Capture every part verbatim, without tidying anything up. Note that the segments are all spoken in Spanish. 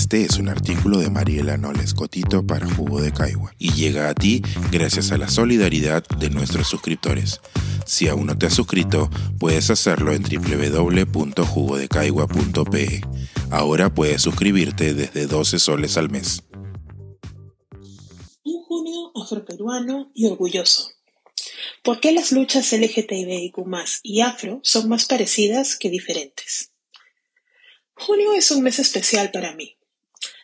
Este es un artículo de Mariela Noles Cotito para Jugo de Caigua y llega a ti gracias a la solidaridad de nuestros suscriptores. Si aún no te has suscrito, puedes hacerlo en doble u doble u doble u punto jugo de caigua punto pe. Ahora puedes suscribirte desde doce soles al mes. Un junio afroperuano y orgulloso. ¿Por qué las luchas L G T B I Q más, y afro son más parecidas que diferentes? Junio es un mes especial para mí,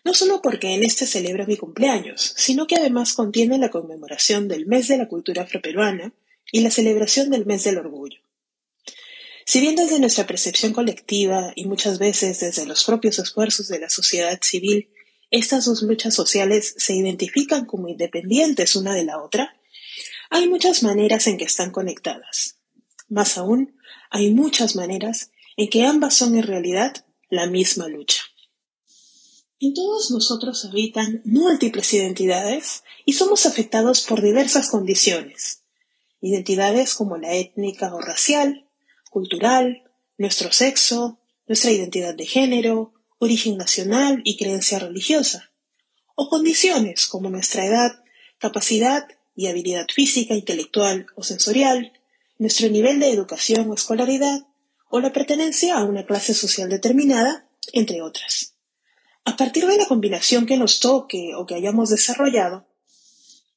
no solo porque en este celebro mi cumpleaños, sino que además contiene la conmemoración del mes de la cultura afroperuana y la celebración del mes del orgullo. Si bien desde nuestra percepción colectiva y muchas veces desde los propios esfuerzos de la sociedad civil, estas dos luchas sociales se identifican como independientes una de la otra, hay muchas maneras en que están conectadas. Más aún, hay muchas maneras en que ambas son en realidad la misma lucha. En todos nosotros habitan múltiples identidades y somos afectados por diversas condiciones. Identidades como la étnica o racial, cultural, nuestro sexo, nuestra identidad de género, origen nacional y creencia religiosa. O condiciones como nuestra edad, capacidad y habilidad física, intelectual o sensorial, nuestro nivel de educación o escolaridad, o la pertenencia a una clase social determinada, entre otras. A partir de la combinación que nos toque o que hayamos desarrollado,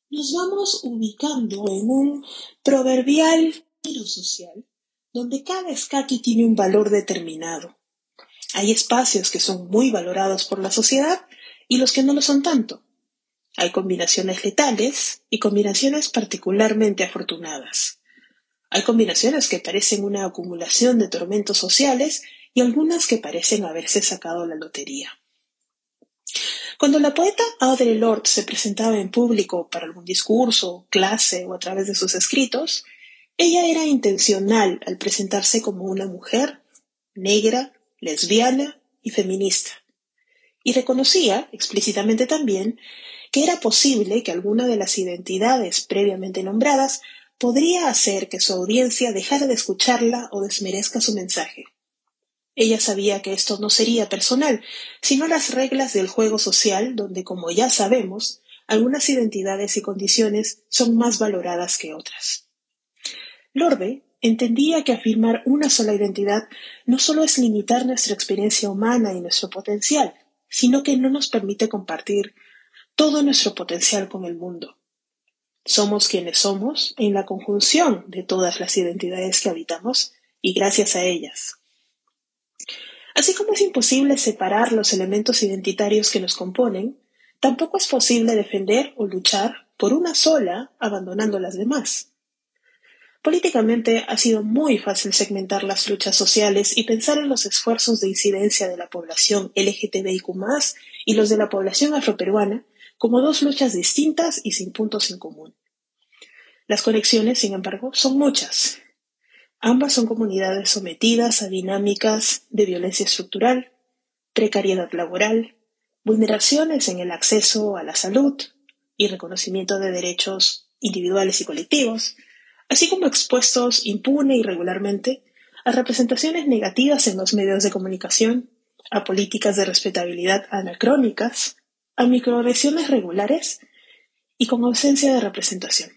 nos vamos ubicando en un proverbial giro social, donde cada escaki tiene un valor determinado. Hay espacios que son muy valorados por la sociedad y los que no lo son tanto. Hay combinaciones letales y combinaciones particularmente afortunadas. Hay combinaciones que parecen una acumulación de tormentos sociales y algunas que parecen haberse sacado la lotería. Cuando la poeta Audre Lorde se presentaba en público para algún discurso, clase o a través de sus escritos, ella era intencional al presentarse como una mujer negra, lesbiana y feminista. Y reconocía explícitamente también que era posible que alguna de las identidades previamente nombradas podría hacer que su audiencia dejara de escucharla o desmerezca su mensaje. Ella sabía que esto no sería personal, sino las reglas del juego social donde, como ya sabemos, algunas identidades y condiciones son más valoradas que otras. Lorde entendía que afirmar una sola identidad no solo es limitar nuestra experiencia humana y nuestro potencial, sino que no nos permite compartir todo nuestro potencial con el mundo. Somos quienes somos en la conjunción de todas las identidades que habitamos y gracias a ellas. Así como es imposible separar los elementos identitarios que nos componen, tampoco es posible defender o luchar por una sola abandonando las demás. Políticamente ha sido muy fácil segmentar las luchas sociales y pensar en los esfuerzos de incidencia de la población L G T B I Q más, y los de la población afroperuana como dos luchas distintas y sin puntos en común. Las conexiones, sin embargo, son muchas. Ambas son comunidades sometidas a dinámicas de violencia estructural, precariedad laboral, vulneraciones en el acceso a la salud y reconocimiento de derechos individuales y colectivos, así como expuestos impune y regularmente a representaciones negativas en los medios de comunicación, a políticas de respetabilidad anacrónicas, a microagresiones regulares y con ausencia de representación.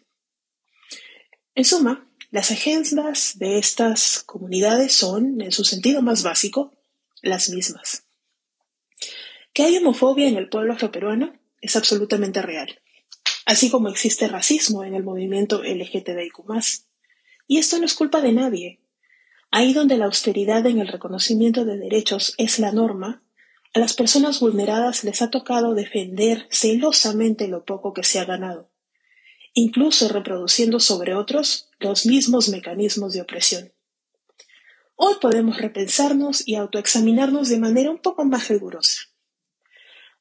En suma, las agendas de estas comunidades son, en su sentido más básico, las mismas. Que hay homofobia en el pueblo afroperuano es absolutamente real, así como existe racismo en el movimiento L G T B I Q más. Y esto no es culpa de nadie. Ahí donde la austeridad en el reconocimiento de derechos es la norma, a las personas vulneradas les ha tocado defender celosamente lo poco que se ha ganado, incluso reproduciendo sobre otros los mismos mecanismos de opresión. Hoy podemos repensarnos y autoexaminarnos de manera un poco más rigurosa.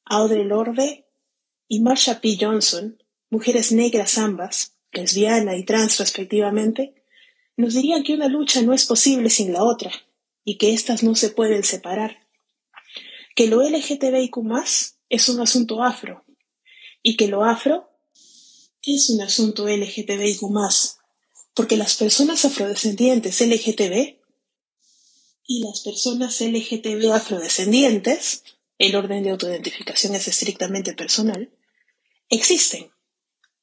Audre Lorde y Marsha P. Johnson, mujeres negras ambas, lesbiana y trans respectivamente, nos dirían que una lucha no es posible sin la otra y que éstas no se pueden separar, que lo L G T B I Q más, es un asunto afro y que lo afro es un asunto L G T B I Q más, porque las personas afrodescendientes L G T B y las personas L G T B afrodescendientes el orden de autoidentificación es estrictamente personal, existen.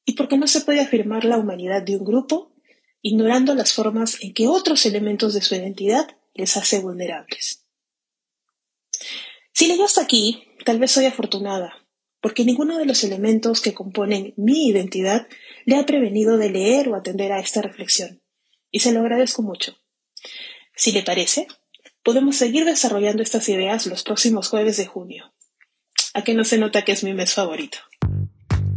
¿Y por qué no se puede afirmar la humanidad de un grupo ignorando las formas en que otros elementos de su identidad les hace vulnerables? Si llego hasta aquí, tal vez soy afortunada, porque ninguno de los elementos que componen mi identidad le ha prevenido de leer o atender a esta reflexión, y se lo agradezco mucho. Si le parece, podemos seguir desarrollando estas ideas los próximos jueves de junio. ¿A qué no se nota que es mi mes favorito?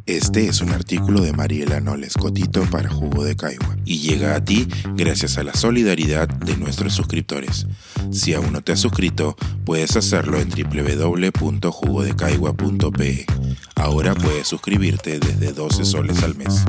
Este es un artículo de Mariela Noles Cotito para Jugo de Caigua y llega a ti gracias a la solidaridad de nuestros suscriptores. Si aún no te has suscrito, puedes hacerlo en doble u doble u doble u punto jugo de caigua punto pe e. Ahora puedes suscribirte desde doce soles al mes.